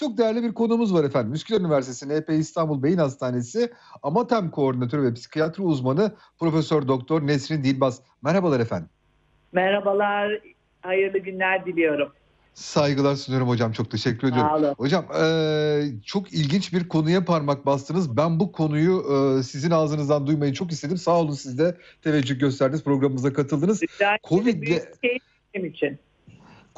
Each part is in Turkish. Çok değerli bir konuğumuz var efendim. Üsküdar Üniversitesi NPİstanbul Beyin Hastanesi AMATEM Koordinatörü ve Psikiyatri Uzmanı Profesör Doktor Nesrin Dilbaz. Merhabalar efendim. Merhabalar. Hayırlı günler diliyorum. Saygılar sunuyorum hocam. Çok teşekkür ediyorum. Sağ olun. Hocam çok ilginç bir konuya parmak bastınız. Ben bu konuyu sizin ağzınızdan duymayı çok istedim. Sağ olun, siz de teveccüh gösterdiniz. Programımıza katıldınız.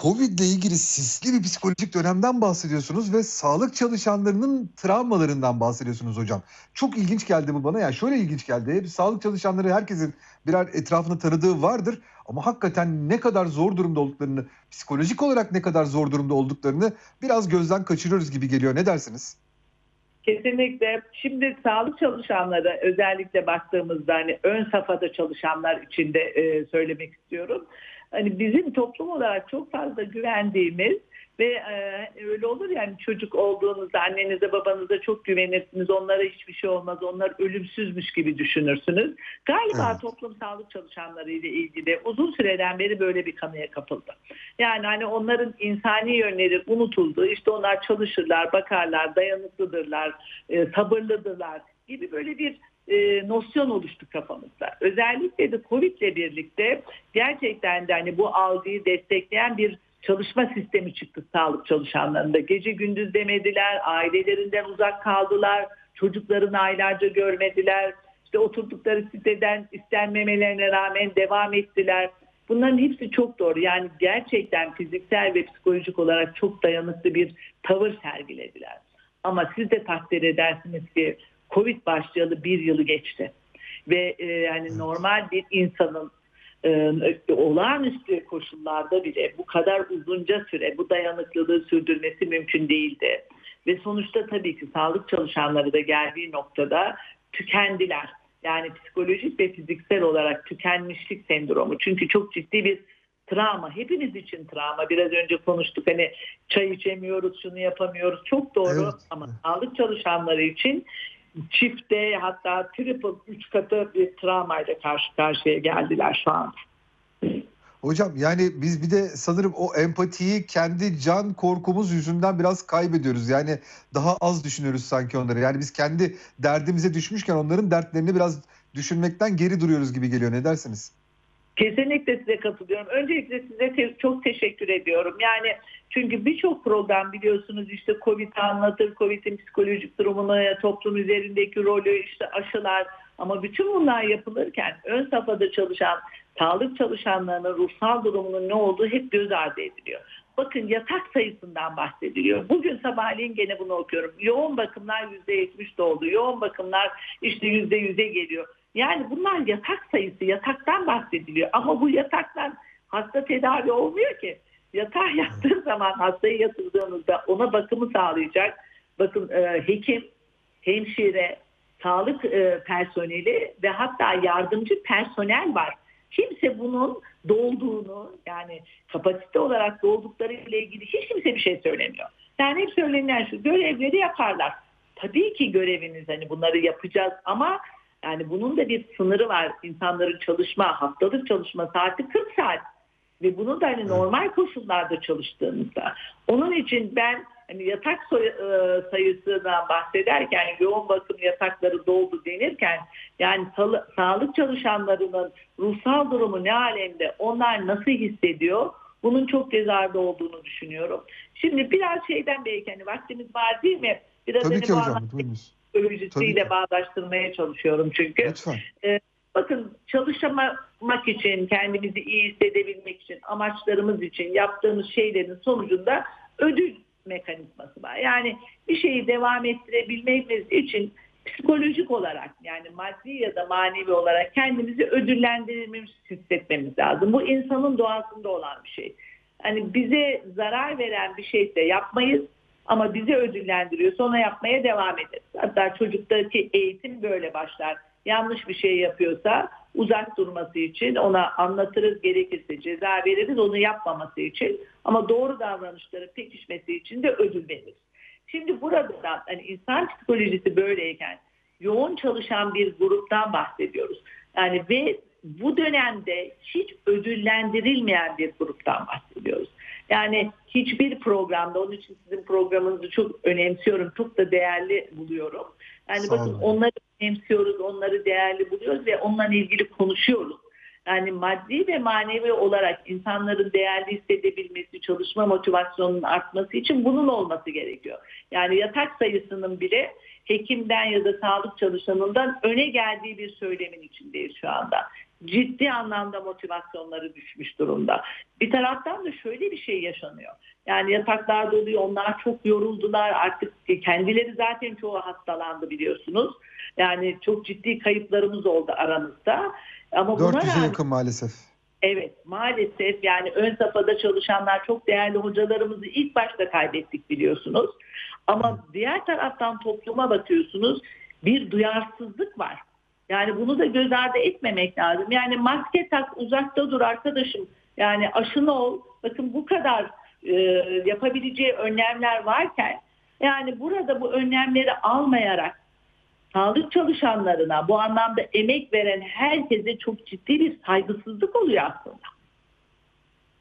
Covid'le ilgili sisli bir psikolojik dönemden bahsediyorsunuz ve sağlık çalışanlarının travmalarından bahsediyorsunuz hocam. Çok ilginç geldi bu bana. Yani şöyle ilginç geldi. Hep sağlık çalışanları, herkesin birer etrafını tanıdığı vardır. Ama hakikaten ne kadar zor durumda olduklarını, psikolojik olarak ne kadar zor durumda olduklarını biraz gözden kaçırıyoruz gibi geliyor. Ne dersiniz? Kesinlikle. Şimdi sağlık çalışanları özellikle baktığımızda hani ön safhada çalışanlar için de söylemek istiyorum. Hani bizim toplum olarak çok fazla güvendiğimiz ve öyle olur yani, çocuk olduğunuzda annenize babanıza çok güvenirsiniz. Onlara hiçbir şey olmaz. Onlar ölümsüzmüş gibi düşünürsünüz. Galiba evet, toplum sağlık çalışanları ile ilgili uzun süreden beri böyle bir kanıya kapıldı. Yani hani onların insani yönleri unutuldu. İşte onlar çalışırlar, bakarlar, dayanıklıdırlar, sabırlıdırlar gibi böyle bir nosyon oluştu kafamızda. Özellikle de Covid ile birlikte gerçekten de hani bu algıyı destekleyen bir çalışma sistemi çıktı sağlık çalışanlarında. Gece gündüz demediler, ailelerinden uzak kaldılar, çocuklarını aylarca görmediler, işte oturdukları siteden istenmemelerine rağmen devam ettiler. Bunların hepsi çok doğru. Yani gerçekten fiziksel ve psikolojik olarak çok dayanıklı bir tavır sergilediler. Ama siz de takdir edersiniz ki Covid başlayalı 1 yılı geçti ve yani normal bir insanın olağanüstü koşullarda bile bu kadar uzunca süre bu dayanıklılığı sürdürmesi mümkün değildi. Ve sonuçta tabii ki sağlık çalışanları da geldiği noktada tükendiler. Yani psikolojik ve fiziksel olarak tükenmişlik sendromu. Çünkü çok ciddi bir travma, hepimiz için travma. Biraz önce konuştuk, hani çay içemiyoruz, şunu yapamıyoruz. Çok doğru, evet. Ama sağlık çalışanları için çifte, hatta triple, 3 katı bir travmayla karşı karşıya geldiler şu an. Hocam yani biz bir de sanırım o empatiyi kendi can korkumuz yüzünden biraz kaybediyoruz. Yani daha az düşünüyoruz sanki onları. Yani biz kendi derdimize düşmüşken onların dertlerini biraz düşünmekten geri duruyoruz gibi geliyor. Ne dersiniz? Kesinlikle size katılıyorum. Öncelikle size çok teşekkür ediyorum. Yani çünkü birçok program biliyorsunuz işte Covid'i anlatır, Covid'in psikolojik durumunu, toplum üzerindeki rolü, işte aşılar. Ama bütün bunlar yapılırken ön safhada çalışan sağlık çalışanlarının ruhsal durumunun ne olduğu hep göz ardı ediliyor. Bakın yatak sayısından bahsediliyor. Bugün sabahleyin gene bunu okuyorum. Yoğun bakımlar %70 doldu. Yoğun bakımlar işte %100'e geliyor. Yani bunlar yatak sayısı, yataktan bahsediliyor. Ama bu yataktan hasta tedavi olmuyor ki. Yatağa yattığı zaman, hastayı yatırdığınızda ona bakımı sağlayacak. Bakın hekim, hemşire, sağlık personeli ve hatta yardımcı personel var. Kimse bunun dolduğunu, yani kapasite olarak doldukları ile ilgili hiç kimse bir şey söylemiyor. Yani hep söylenen şu, görevleri yaparlar. Tabii ki göreviniz, hani bunları yapacağız ama yani bunun da bir sınırı var. İnsanların çalışma, haftalık çalışma saati 40 saat. Ve bunu da hani normal koşullarda çalıştığımızda. Onun için ben hani yatak sayısından bahsederken, yoğun bakım yatakları doldu denirken, yani sağlık çalışanlarının ruhsal durumu ne alemde, onlar nasıl hissediyor, bunun çok göz ardı olduğunu düşünüyorum. Şimdi biraz şeyden belki hani vaktimiz var değil mi? Biraz tabii ki hocam. Psikolojisiyle bağdaştırmaya çalışıyorum çünkü. Bakın çalışmak için, kendimizi iyi hissedebilmek için, amaçlarımız için yaptığımız şeylerin sonucunda ödül mekanizması var. Yani bir şeyi devam ettirebilmemiz için psikolojik olarak, yani maddi ya da manevi olarak kendimizi ödüllendirilmiş hissetmemiz lazım. Bu insanın doğasında olan bir şey. Hani bize zarar veren bir şeyse yapmayız. Ama bizi ödüllendiriyor. Sonra yapmaya devam ederiz. Hatta çocuktaki eğitim böyle başlar. Yanlış bir şey yapıyorsa uzak durması için ona anlatırız, gerekirse ceza veririz onu yapmaması için. Ama doğru davranışları pekişmesi için de ödül veririz. Şimdi burada hani insan psikolojisi böyleyken yoğun çalışan bir gruptan bahsediyoruz. Yani ve bu dönemde hiç ödüllendirilmeyen bir gruptan bahsediyoruz. Yani hiçbir programda, onun için sizin programınızı çok önemsiyorum, çok da değerli buluyorum. Yani bakın, onları önemsiyoruz, onları değerli buluyoruz ve onunla ilgili konuşuyoruz. Yani maddi ve manevi olarak insanların değerli hissedebilmesi, çalışma motivasyonunun artması için bunun olması gerekiyor. Yani yatak sayısının bile hekimden ya da sağlık çalışanından öne geldiği bir söylemin içindeyiz şu anda. Ciddi anlamda motivasyonları düşmüş durumda. Bir taraftan da şöyle bir şey yaşanıyor. Yani yataklar doluyor, onlar çok yoruldular. Artık kendileri zaten çoğu hastalandı biliyorsunuz. Yani çok ciddi kayıplarımız oldu aramızda. Ama 400'e yakın maalesef. Evet, maalesef yani ön safhada çalışanlar, çok değerli hocalarımızı ilk başta kaybettik biliyorsunuz. Ama diğer taraftan topluma bakıyorsunuz, bir duyarsızlık var. Yani bunu da göz ardı etmemek lazım. Yani maske tak, uzakta dur arkadaşım. Yani aşın ol. Bakın bu kadar yapabileceği önlemler varken, yani burada bu önlemleri almayarak sağlık çalışanlarına, bu anlamda emek veren herkese çok ciddi bir saygısızlık oluyor aslında.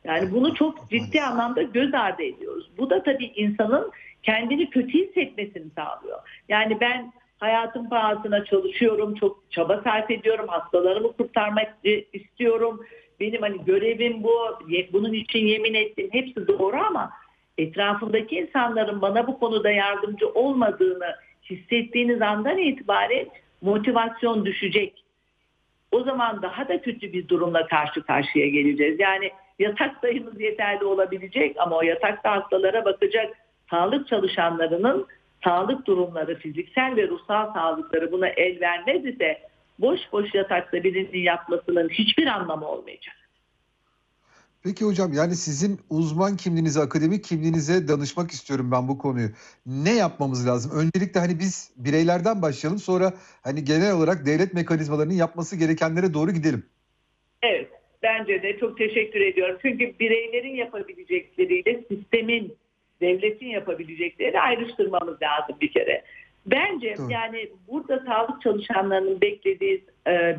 Yani bunu çok ciddi anlamda göz ardı ediyoruz. Bu da tabii insanın kendini kötü hissetmesini sağlıyor. Yani ben hayatım pahasına çalışıyorum, çok çaba sarf ediyorum, hastalarımı kurtarmak istiyorum. Benim hani görevim bu, bunun için yemin ettim. Hepsi doğru ama etrafımdaki insanların bana bu konuda yardımcı olmadığını hissettiğiniz andan itibaren motivasyon düşecek. O zaman daha da kötü bir durumla karşı karşıya geleceğiz. Yani yatak sayımız yeterli olabilecek ama o yatakta hastalara bakacak sağlık çalışanlarının sağlık durumları, fiziksel ve ruhsal sağlıkları buna el vermez ise boş boş yatakta birinin yapmasının hiçbir anlamı olmayacak. Peki hocam, yani sizin uzman kimliğinize, akademik kimliğinize danışmak istiyorum ben bu konuyu. Ne yapmamız lazım? Öncelikle hani biz bireylerden başlayalım, sonra hani genel olarak devlet mekanizmalarının yapması gerekenlere doğru gidelim. Evet, bence de çok teşekkür ediyorum. Çünkü bireylerin yapabilecekleriyle sistemin, devletin yapabilecekleri ayrıştırmamız lazım bir kere. Bence yani burada sağlık çalışanlarının beklediği,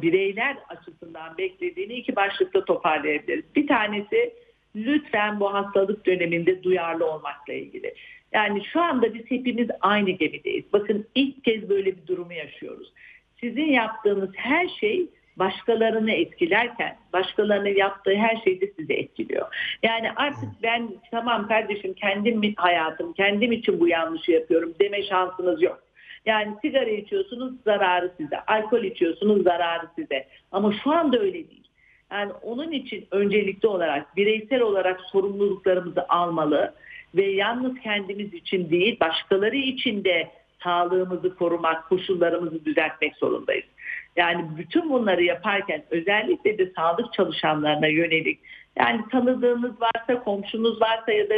bireyler açısından beklediğini iki başlıkta toparlayabiliriz. Bir tanesi, lütfen bu hastalık döneminde duyarlı olmakla ilgili. Yani şu anda biz hepimiz aynı gemideyiz. Bakın, ilk kez böyle bir durumu yaşıyoruz. Sizin yaptığınız her şey başkalarını etkilerken, başkalarının yaptığı her şey de sizi etkiliyor. Yani artık ben tamam kardeşim, kendim hayatım, kendim için bu yanlışı yapıyorum deme şansınız yok. Yani sigara içiyorsunuz, zararı size. Alkol içiyorsunuz, zararı size. Ama şu anda öyle değil. Yani onun için öncelikli olarak bireysel olarak sorumluluklarımızı almalı ve yalnız kendimiz için değil, başkaları için de sağlığımızı korumak, koşullarımızı düzeltmek zorundayız. Yani bütün bunları yaparken özellikle de sağlık çalışanlarına yönelik, yani tanıdığınız varsa, komşunuz varsa ya da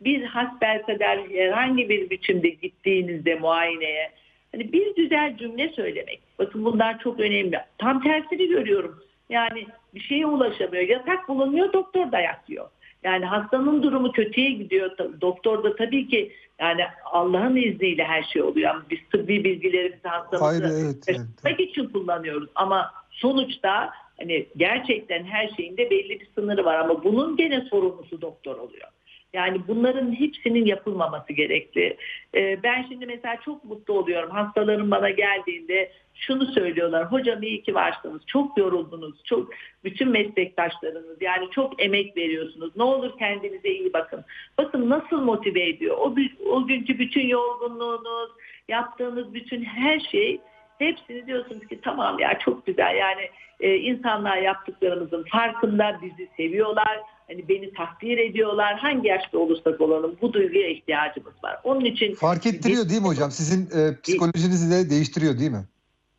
bir hasbelkader herhangi bir biçimde gittiğinizde muayeneye, hani bir güzel cümle söylemek. Bakın, bunlar çok önemli. Tam tersini görüyorum. Yani bir şeye ulaşamıyor. Yatak bulunmuyor, doktor dayak yiyor. Yani hastanın durumu kötüye gidiyor. Doktor da tabii ki yani Allah'ın izniyle her şey oluyor. Yani biz tıbbi bilgilerimizi hastamızı yaşamak için kullanıyoruz. Ama sonuçta hani gerçekten her şeyin de belli bir sınırı var. Ama bunun gene sorumlusu doktor oluyor. Yani bunların hepsinin yapılmaması gerekli. Ben şimdi mesela çok mutlu oluyorum. Hastalarım bana geldiğinde şunu söylüyorlar. Hocam iyi ki varsınız. Çok yoruldunuz. Çok, bütün meslektaşlarınız. Yani çok emek veriyorsunuz. Ne olur kendinize iyi bakın. Bakın nasıl motive ediyor. O günkü bütün yorgunluğunuz, yaptığınız bütün her şey, hepsini diyorsunuz ki tamam ya, çok güzel. Yani insanlar yaptıklarımızın farkında, bizi seviyorlar. Hani beni takdir ediyorlar. Hangi yaşta olursak olalım bu duyguya ihtiyacımız var. Onun için fark ettiriyor değil mi hocam? Sizin psikolojinizi de değiştiriyor değil mi?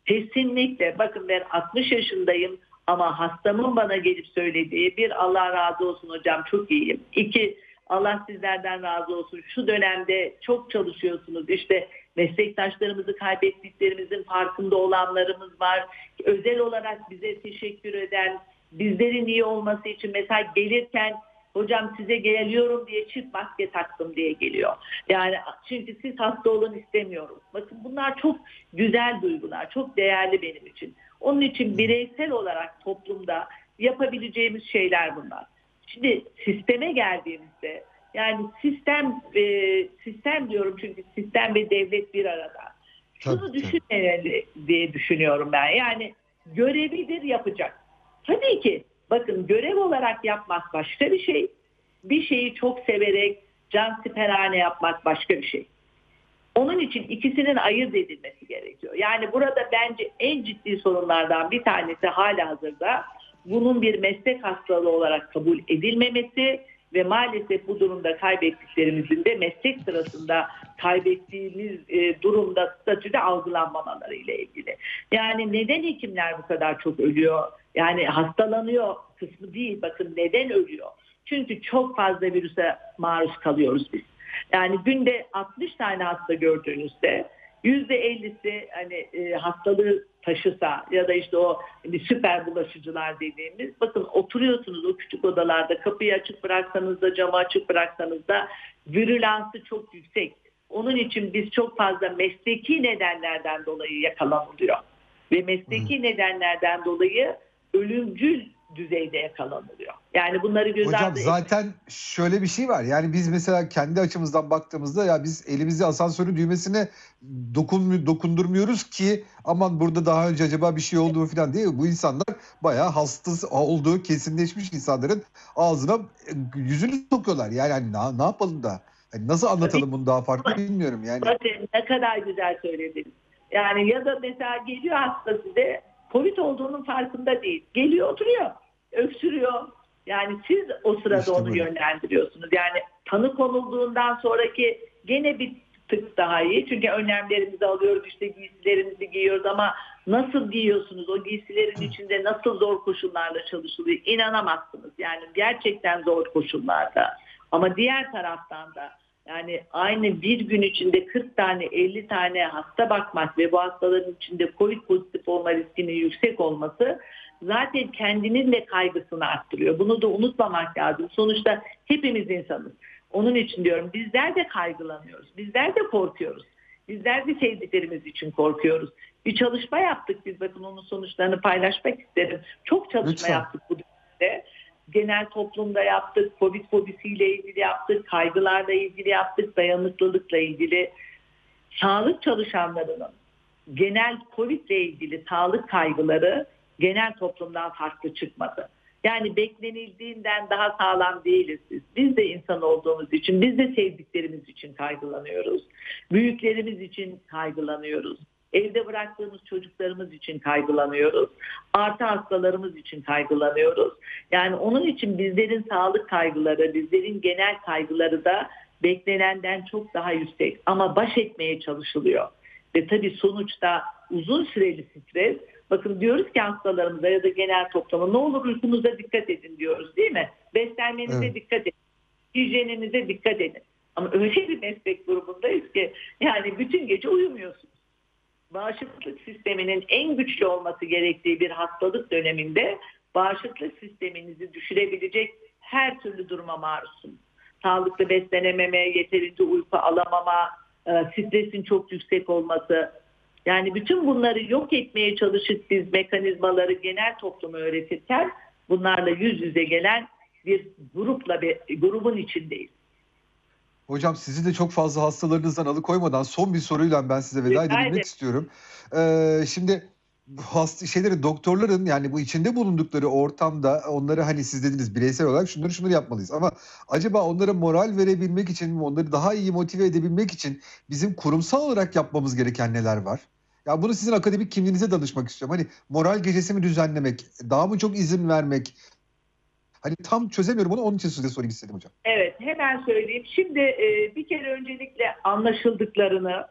Kesinlikle. Bakın ben 60 yaşındayım ama hastamın bana gelip söylediği bir, Allah razı olsun hocam çok iyiyim. İki, Allah sizlerden razı olsun. Şu dönemde çok çalışıyorsunuz. İşte meslektaşlarımızı kaybettiklerimizin farkında olanlarımız var. Özel olarak bize teşekkür eden, bizlerin iyi olması için mesela gelirken hocam size geliyorum diye çift maske taktım diye geliyor. Yani çünkü siz hasta olun istemiyorum. Bakın bunlar çok güzel duygular, çok değerli benim için. Onun için bireysel olarak toplumda yapabileceğimiz şeyler bunlar. Şimdi sisteme geldiğimizde, yani sistem diyorum çünkü sistem ve devlet bir arada. Şunu düşünmeli diye düşünüyorum ben. Yani görevidir, yapacak. Tabii ki bakın, görev olarak yapmak başka bir şey. Bir şeyi çok severek cansiperhane yapmak başka bir şey. Onun için ikisinin ayırt edilmesi gerekiyor. Yani burada bence en ciddi sorunlardan bir tanesi halihazırda bunun bir meslek hastalığı olarak kabul edilmemesi ve maalesef bu durumda kaybettiklerimizin de meslek sırasında kaybettiğimiz durumda statüde algılanmamaları ile ilgili. Yani neden hekimler bu kadar çok ölüyor? Yani hastalanıyor kısmı değil, bakın neden ölüyor? Çünkü çok fazla virüse maruz kalıyoruz biz. Yani günde 60 tane hasta gördüğünüzde %50'si hani hastalığı taşısa ya da işte o hani süper bulaşıcılar dediğimiz, bakın oturuyorsunuz o küçük odalarda, kapıyı açık bıraksanız da camı açık bıraksanız da virülansı çok yüksek. Onun için biz çok fazla mesleki nedenlerden dolayı yakalanılıyor ve mesleki nedenlerden dolayı ölümcül düzeyde yakalanılıyor. Yani bunları göz ardı etmiyor. Hocam zaten şöyle bir şey var. Yani biz mesela kendi açımızdan baktığımızda ya biz elimizi asansörün düğmesine dokundurmuyoruz ki aman burada daha önce acaba bir şey oldu mu falan diye. Bu insanlar bayağı hasta olduğu kesinleşmiş insanların ağzına yüzünü sokuyorlar. Yani hani ne yapalım da hani nasıl anlatalım bunu daha farklı bilmiyorum yani. Bakın ne kadar güzel söylediniz. Yani ya da mesela geliyor hasta size, COVID olduğunun farkında değil. Geliyor oturuyor, öksürüyor. Yani siz o sırada işte onu yönlendiriyorsunuz. Yani tanı konulduğundan sonraki gene bir tık daha iyi. Çünkü önlemlerimizi alıyoruz, işte giysilerimizi giyiyoruz ama nasıl giyiyorsunuz? O giysilerin içinde nasıl zor koşullarla çalışılıyor? İnanamazsınız. Yani gerçekten zor koşullarda. Ama diğer taraftan da yani aynı bir gün içinde 40 tane 50 tane hasta bakmak ve bu hastaların içinde COVID pozitif olma riskinin yüksek olması zaten kendinin de kaygısını arttırıyor. Bunu da unutmamak lazım. Sonuçta hepimiz insanız. Onun için diyorum bizler de kaygılanıyoruz. Bizler de korkuyoruz. Bizler de sevdiklerimiz için korkuyoruz. Bir çalışma yaptık biz, bakın onun sonuçlarını paylaşmak isterim. Çok çalışma yaptık bu dönemde. Genel toplumda yaptık, COVID fobisiyle ilgili yaptık, kaygılarla ilgili yaptık, dayanıklılıkla ilgili. Sağlık çalışanlarının genel COVID ile ilgili sağlık kaygıları genel toplumdan farklı çıkmadı. Yani beklenildiğinden daha sağlam değiliz biz. Biz de insan olduğumuz için, biz de sevdiklerimiz için kaygılanıyoruz. Büyüklerimiz için kaygılanıyoruz. Evde bıraktığımız çocuklarımız için kaygılanıyoruz. Artı hastalarımız için kaygılanıyoruz. Yani onun için bizlerin sağlık kaygıları, bizlerin genel kaygıları da beklenenden çok daha yüksek. Ama baş etmeye çalışılıyor. Ve tabii sonuçta uzun süreli stres. Bakın diyoruz ki hastalarımıza ya da genel topluma, ne olur uykunuza dikkat edin diyoruz, değil mi? Beslenmenize dikkat edin. Hijyeninize dikkat edin. Ama öyle bir meslek grubundayız ki yani bütün gece uyumuyorsunuz. Bağışıklık sisteminin en güçlü olması gerektiği bir hastalık döneminde bağışıklık sisteminizi düşürebilecek her türlü duruma maruzsunuz. Sağlıklı beslenememe, yeterince uyku alamama, stresin çok yüksek olması. Yani bütün bunları yok etmeye çalışıp biz mekanizmaları genel topluma öğretirken bunlarla yüz yüze gelen bir grubun içindeyiz. Hocam sizi de çok fazla hastalarınızdan alıkoymadan son bir soruyla ben size veda edebilmek istiyorum. Şimdi doktorların yani bu içinde bulundukları ortamda onları hani siz dediniz bireysel olarak şunları yapmalıyız. Ama acaba onlara moral verebilmek için mi, onları daha iyi motive edebilmek için bizim kurumsal olarak yapmamız gereken neler var? Ya bunu sizin akademik kimliğinize danışmak istiyorum. Hani moral gecesi mi düzenlemek, daha mı çok izin vermek? Hani tam çözemiyorum bunu, onun için size sorayım istedim hocam. Evet, hemen söyleyeyim. Şimdi bir kere öncelikle anlaşıldıklarını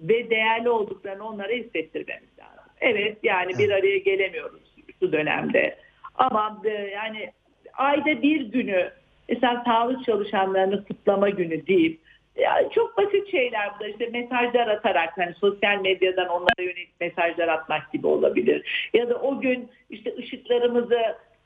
ve değerli olduklarını onlara hissettirmemiz lazım. Evet, yani bir araya gelemiyoruz şu dönemde. Ama yani ayda bir günü mesela sağlık çalışanlarını kutlama günü deyip, yani çok basit şeyler, bu da işte mesajlar atarak, hani sosyal medyadan onlara yönelik mesajlar atmak gibi olabilir. Ya da o gün işte ışıklarımızı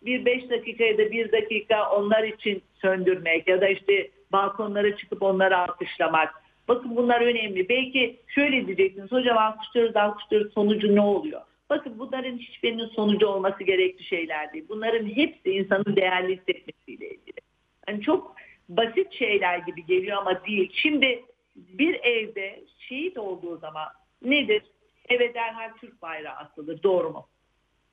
bir 5 dakika ya da 1 dakika onlar için söndürmek ya da işte balkonlara çıkıp onları alkışlamak. Bakın bunlar önemli. Belki şöyle diyeceksiniz, hocam alkışlıyoruz sonucu ne oluyor? Bakın bunların hiçbirinin sonucu olması gerekli şeyler değil. Bunların hepsi insanın değerli hissetmesiyle ilgili. Yani çok basit şeyler gibi geliyor ama değil. Şimdi bir evde şehit olduğu zaman nedir? Eve derhal Türk bayrağı asılır. Doğru mu?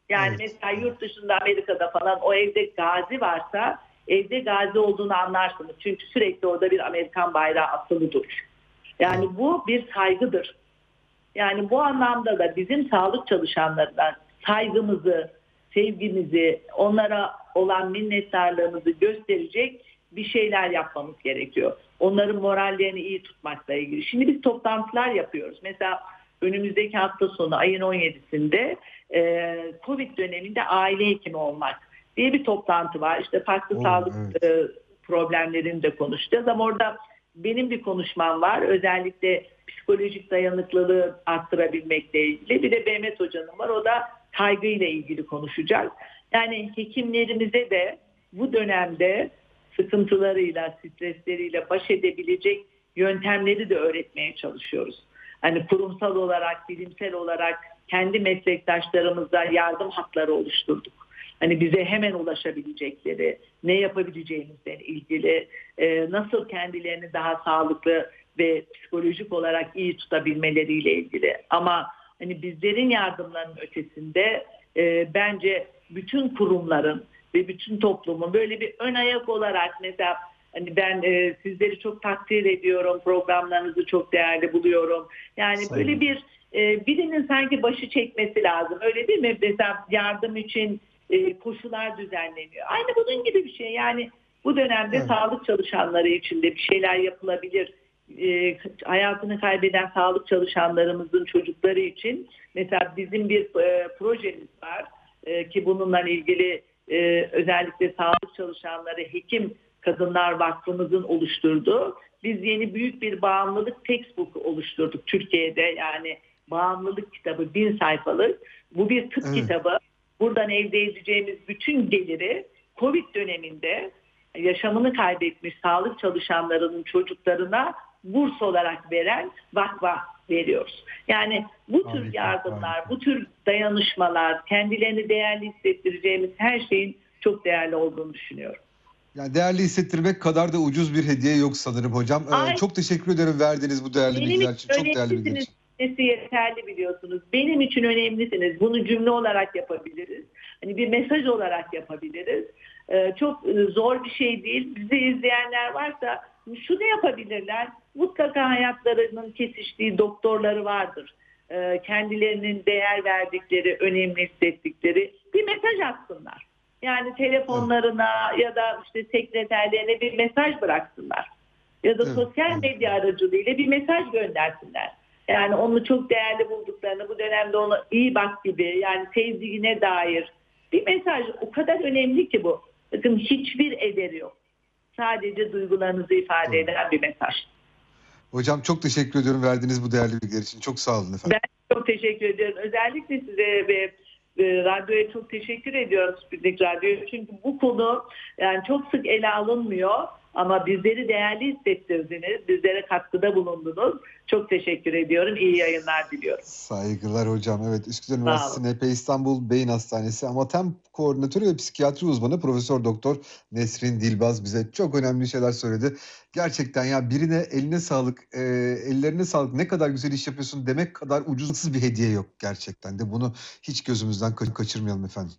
Yani evet. Mesela yurt dışında, Amerika'da falan o evde gazi varsa evde gazi olduğunu anlarsınız. Çünkü sürekli orada bir Amerikan bayrağı asılı durur. Yani bu bir saygıdır. Yani bu anlamda da bizim sağlık çalışanlarından saygımızı, sevgimizi, onlara olan minnettarlığımızı gösterecek bir şeyler yapmamız gerekiyor. Onların morallerini iyi tutmakla ilgili. Şimdi biz toplantılar yapıyoruz. Mesela önümüzdeki hafta sonu ayın 17'sinde Covid döneminde aile hekimi olmak diye bir toplantı var. İşte farklı sağlık problemlerini de konuşacağız ama orada benim bir konuşmam var. Özellikle psikolojik dayanıklılığı arttırabilmekle ilgili. Bir de Mehmet Hoca'nın var. O da kaygıyla ilgili konuşacak. Yani hekimlerimize de bu dönemde sıkıntılarıyla, stresleriyle baş edebilecek yöntemleri de öğretmeye çalışıyoruz. Hani kurumsal olarak, bilimsel olarak kendi meslektaşlarımızla yardım hatları oluşturduk. Hani bize hemen ulaşabilecekleri, ne yapabileceğimizle ilgili, nasıl kendilerini daha sağlıklı ve psikolojik olarak iyi tutabilmeleriyle ilgili. Ama hani bizlerin yardımlarının ötesinde bence bütün kurumların ve bütün toplumun böyle bir ön ayak olarak, mesela hani ben sizleri çok takdir ediyorum, programlarınızı çok değerli buluyorum. Yani sayın, böyle bir birinin sanki başı çekmesi lazım. Öyle değil mi? Mesela yardım için koşular düzenleniyor. Aynı bunun gibi bir şey. Yani bu dönemde evet, sağlık çalışanları için de bir şeyler yapılabilir. Hayatını kaybeden sağlık çalışanlarımızın çocukları için mesela bizim bir projemiz var ki bununla ilgili özellikle sağlık çalışanları Hekim Kadınlar Vakfımızın oluşturduğu, biz yeni büyük bir bağımlılık textbook oluşturduk Türkiye'de. Yani bağımlılık kitabı 1000 sayfalık. Bu bir tıp kitabı. Buradan elde edeceğimiz bütün geliri Covid döneminde yaşamını kaybetmiş sağlık çalışanlarının çocuklarına burs olarak veren vakfa veriyoruz. Yani bu tür yardımlar, bu tür dayanışmalar, kendilerini değerli hissettireceğimiz her şeyin çok değerli olduğunu düşünüyorum. Yani değerli hissettirmek kadar da ucuz bir hediye yok sanırım hocam. Çok teşekkür ederim verdiğiniz bu değerli bilgiler için. Çok değerli bilgiler için. Yeterli, biliyorsunuz. Benim için önemlisiniz. Bunu cümle olarak yapabiliriz. Hani bir mesaj olarak yapabiliriz. Çok zor bir şey değil. Bizi izleyenler varsa şunu yapabilirler. Mutlaka hayatlarının kesiştiği doktorları vardır. Kendilerinin değer verdikleri, önemli hissettikleri bir mesaj atsınlar. Yani telefonlarına ya da işte sekreterlerine bir mesaj bıraksınlar. Ya da sosyal medya aracılığıyla bir mesaj göndersinler. Yani onu çok değerli bulduklarını, bu dönemde ona iyi bak gibi, yani sevdiğine dair bir mesaj. O kadar önemli ki bu. Bakın hiçbir ederi yok. Sadece duygularınızı ifade eden bir mesaj. Hocam çok teşekkür ediyorum verdiğiniz bu değerli bilgiler için. Çok sağ olun efendim. Ben çok teşekkür ediyorum. Özellikle size ve radyoya çok teşekkür ediyorum, Sputnik Radyo'ya. Çünkü bu konu yani çok sık ele alınmıyor. Ama bizleri değerli hissettirdiniz, bizlere katkıda bulundunuz. Çok teşekkür ediyorum, iyi yayınlar diliyorum. Saygılar hocam. Evet, Üsküdar Üniversitesi NPİstanbul Beyin Hastanesi AMATEM Koordinatörü ve Psikiyatri Uzmanı Profesör Doktor Nesrin Dilbaz bize çok önemli şeyler söyledi. Gerçekten ya, birine eline sağlık, ellerine sağlık, ne kadar güzel iş yapıyorsun demek kadar ucuzsuz bir hediye yok gerçekten de. Bunu hiç gözümüzden kaçırmayalım efendim.